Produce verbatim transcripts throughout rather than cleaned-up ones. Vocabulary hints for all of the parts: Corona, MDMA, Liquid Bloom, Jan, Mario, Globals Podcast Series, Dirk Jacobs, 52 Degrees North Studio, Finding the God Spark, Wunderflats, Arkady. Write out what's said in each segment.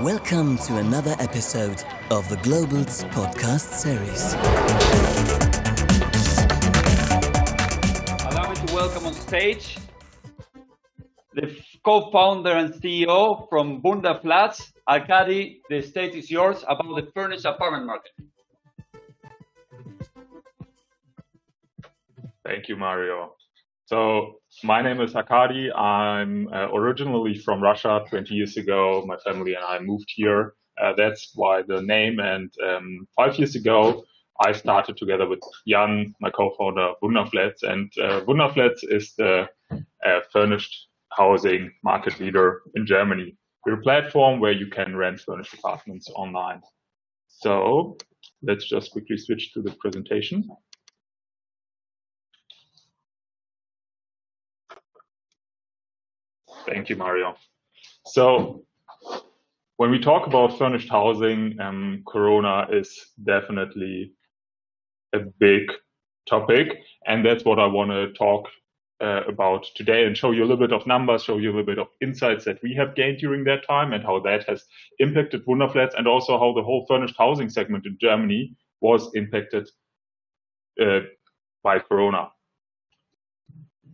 Welcome to another episode of the Globals Podcast Series. Allow me to welcome on stage the co-founder and C E O from Wunderflats, Arkady. The stage is yours about the furnished apartment market. Thank you, Mario. So my name is Arkady. I'm uh, originally from Russia. twenty years ago, my family and I moved here. Uh, that's why the name. And um, five years ago, I started together with Jan, my co-founder, Wunderflats. And uh, Wunderflats is the uh, furnished housing market leader in Germany. We're a platform where you can rent furnished apartments online. So let's just quickly switch to the presentation. Thank you, Mario. So when we talk about furnished housing, um, Corona is definitely a big topic. And that's what I want to talk uh, about today and show you a little bit of numbers, show you a little bit of insights that we have gained during that time and how that has impacted Wunderflats and also how the whole furnished housing segment in Germany was impacted uh, by Corona.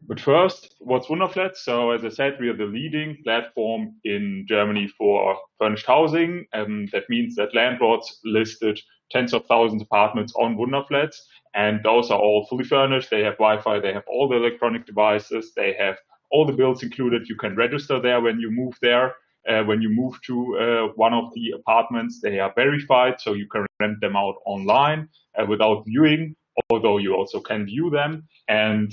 But first, what's Wunderflats? So as I said, we are the leading platform in Germany for furnished housing. Um, that means that landlords listed tens of thousands of apartments on Wunderflats, and those are all fully furnished. They have Wi-Fi, they have all the electronic devices, they have all the bills included. You can register there when you move there. Uh, when you move to uh, one of the apartments, they are verified, so you can rent them out online uh, without viewing, although you also can view them. And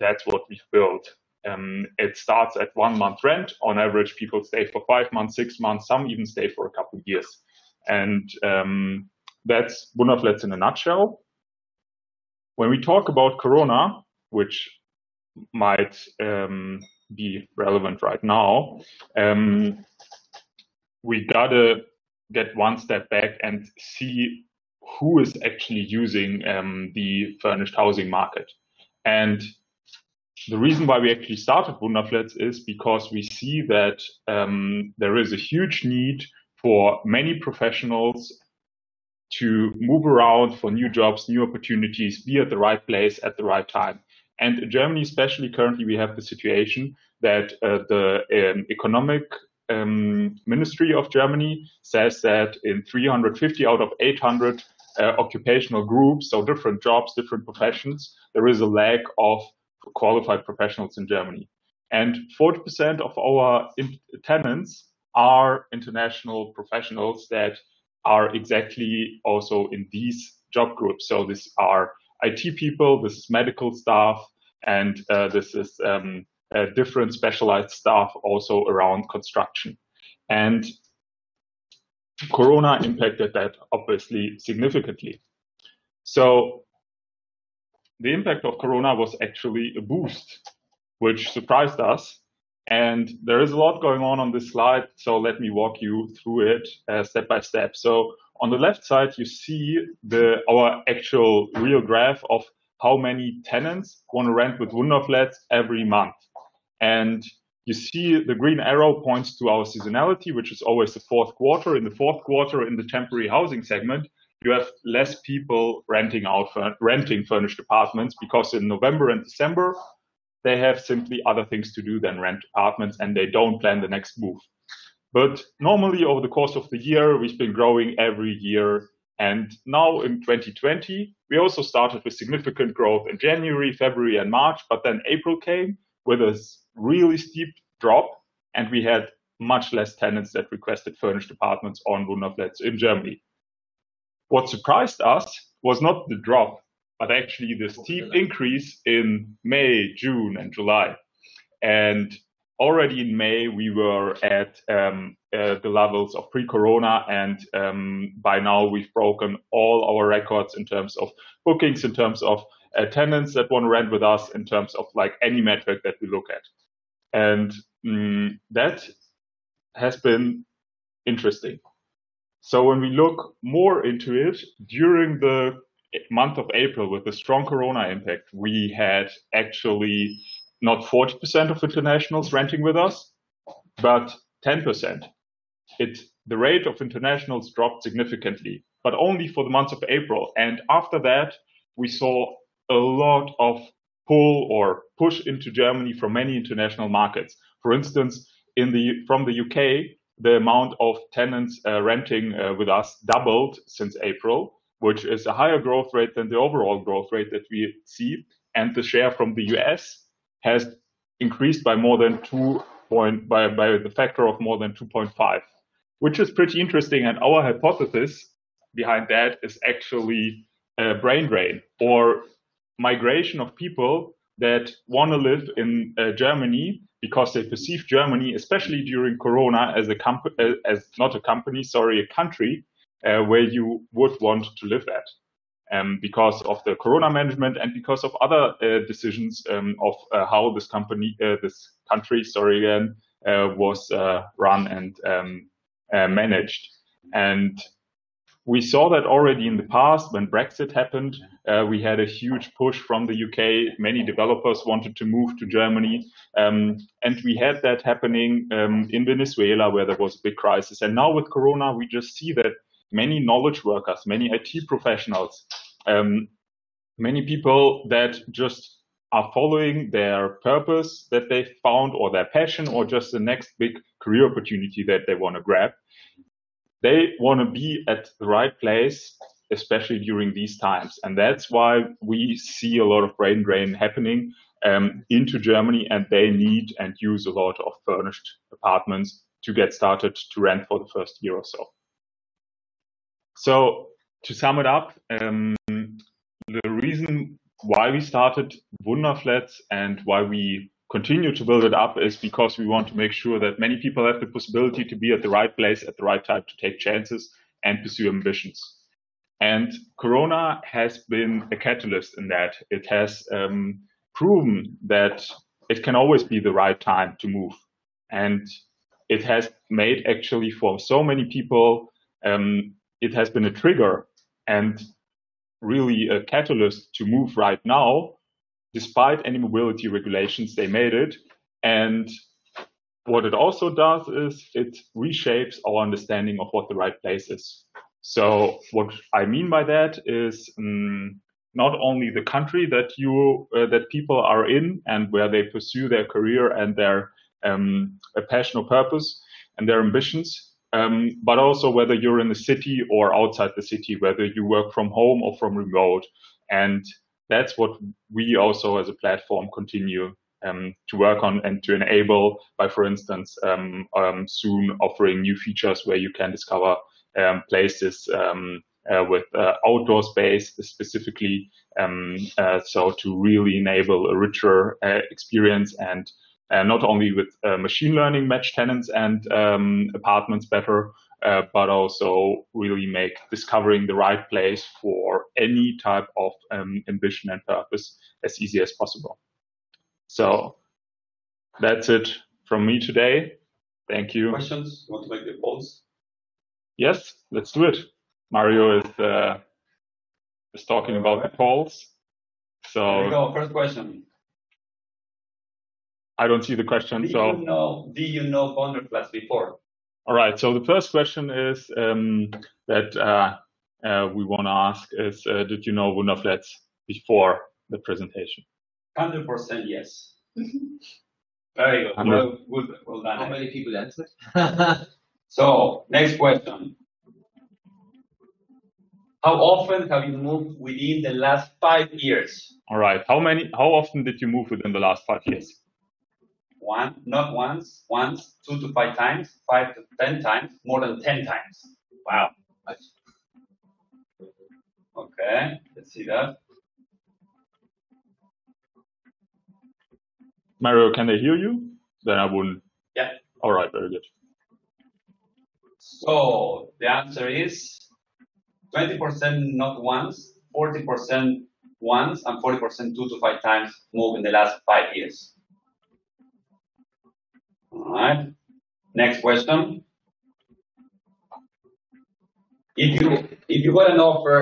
that's what we've built. Um, it starts at one month rent. On average, people stay for five months, six months, some even stay for a couple of years. And um, that's Wunderflats in a nutshell. When we talk about Corona, which might um, be relevant right now, um, we gotta get one step back and see who is actually using um, the furnished housing market. And the reason why we actually started Wunderflats is because we see that um, there is a huge need for many professionals to move around for new jobs, new opportunities, be at the right place at the right time. And in Germany, especially currently, we have the situation that uh, the um, economic um, ministry of Germany says that in three hundred fifty out of eight hundred uh, occupational groups, so different jobs, different professions, there is a lack of qualified professionals in Germany. And forty percent of our in- tenants are international professionals that are exactly also in these job groups. So these are I T people, this is medical staff, and uh, this is um, uh, different specialized staff also around construction. And Corona impacted that obviously significantly. So the impact of Corona was actually a boost, which surprised us. And there is a lot going on on this slide, so let me walk you through it uh, step by step. So on the left side, you see the our actual real graph of how many tenants want to rent with Wunderflats every month. And you see the green arrow points to our seasonality, which is always the fourth quarter. In the fourth quarter, in the temporary housing segment, you have less people renting out renting furnished apartments because in November and December, they have simply other things to do than rent apartments and they don't plan the next move. But normally over the course of the year, we've been growing every year. And now in twenty twenty, we also started with significant growth in January, February and March, but then April came with a really steep drop and we had much less tenants that requested furnished apartments on Wunderflats in Germany. What surprised us was not the drop, but actually the steep increase in May, June, and July. And already in May, we were at um, uh, the levels of pre-Corona, and um, by now we've broken all our records in terms of bookings, in terms of uh, tenants that want to rent with us, in terms of like any metric that we look at. And um, that has been interesting. So when we look more into it, during the month of April with the strong Corona impact, we had actually not forty percent of internationals renting with us, but ten percent. It the rate of internationals dropped significantly, but only for the month of April. And after that, we saw a lot of pull or push into Germany from many international markets. For instance, in the from the U K, the amount of tenants uh, renting uh, with us doubled since April, which is a higher growth rate than the overall growth rate that we see. And the share from the U S has increased by more than two point by, by the factor of more than two point five, which is pretty interesting. And our hypothesis behind that is actually uh, brain drain or migration of people that want to live in uh, Germany because they perceive Germany, especially during Corona, as a comp- as not a company, sorry, a country uh, where you would want to live at. Um, because of the Corona management and because of other uh, decisions um, of uh, how this company, uh, this country, sorry again, uh, was uh, run and um, uh, managed. And we saw that already in the past when Brexit happened. Uh, we had a huge push from the U K. Many developers wanted to move to Germany. Um, and we had that happening um, in Venezuela, where there was a big crisis. And now with Corona, we just see that many knowledge workers, many I T professionals, um, many people that just are following their purpose that they found or their passion or just the next big career opportunity that they want to grab. They want to be at the right place, especially during these times. And that's why we see a lot of brain drain happening um, into Germany, and they need and use a lot of furnished apartments to get started to rent for the first year or so. So to sum it up, um, the reason why we started Wunderflats and why we continue to build it up is because we want to make sure that many people have the possibility to be at the right place at the right time to take chances and pursue ambitions. And Corona has been a catalyst in that. It has um, proven that it can always be the right time to move. And it has made actually for so many people, um, it has been a trigger and really a catalyst to move right now, despite any mobility regulations, they made it. And what it also does is it reshapes our understanding of what the right place is. So what I mean by that is um, not only the country that you uh, that people are in and where they pursue their career and their um, passion or purpose and their ambitions, Um, but also whether you're in the city or outside the city, whether you work from home or from remote. And that's what we also as a platform continue um, to work on and to enable by, for instance, um, um, soon offering new features where you can discover um, places um, uh, with uh, outdoor space specifically. Um, uh, so to really enable a richer uh, experience and Uh, not only with uh, machine learning match tenants and um, apartments better, uh, but also really make discovering the right place for any type of um, ambition and purpose as easy as possible. So that's it from me today. Thank you. Questions? Want to make the polls? Yes, let's do it. Mario is, uh, is talking about the polls. So here we go. First question. I don't see the question. Do so you know, do you know Wunderflats before? All right. So the first question is um, that uh, uh, we want to ask is, uh, did you know Wunderflats before the presentation? one hundred percent yes. Very good. Well, good. Well done. How many people answered? So next question. How often have you moved within the last five years? All right. How many? How often did you move within the last five years? One, not once, once, two to five times, five to ten times, more than ten times. Wow. Okay, let's see that. Mario, can they hear you? Then I wouldn't. Yeah. All right, very good. So the answer is twenty percent not once, forty percent once, and forty percent two to five times move in the last five years. All right. Next question. If you if you got an offer,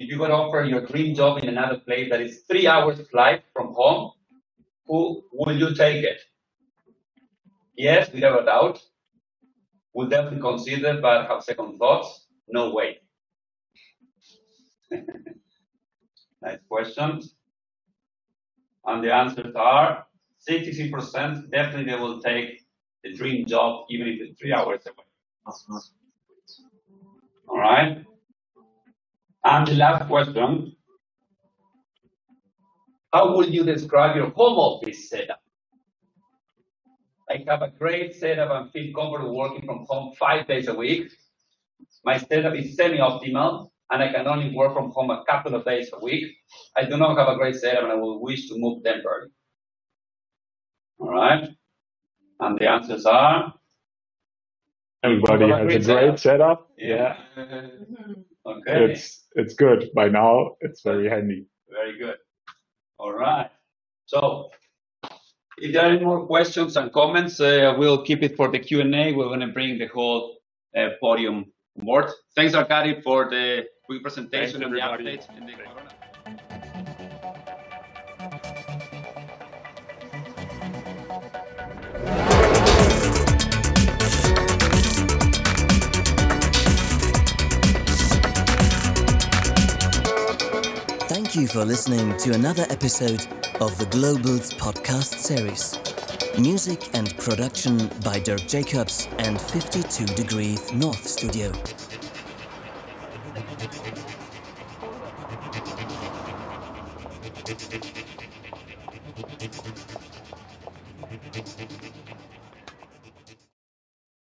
if you got an offer your dream job in another place that is three hours flight from home, who will you take it? Yes, without a doubt. Would that be considered but have second thoughts? No way. Nice questions. And the answers are sixty-three percent definitely they will take the dream job even if it's three hours away. All right. And the last question. How would you describe your home office setup? I have a great setup and feel comfortable working from home five days a week. My setup is semi-optimal and I can only work from home a couple of days a week. I do not have a great setup and I will wish to move temporarily. All right. And the answers are? Everybody has a great setup. setup. Yeah. yeah. Okay. It's, it's good. By now, it's very handy. Very good. All right. So, if there are any more questions and comments, uh, we'll keep it for the Q and A. We're going to bring the whole uh, podium board. Thanks, Arkady, for the quick presentation Thanks, and everybody. the updates in the Corona. Thank you for listening to another episode of the Globals Podcast Series. Music and production by Dirk Jacobs and fifty-two Degrees North Studio.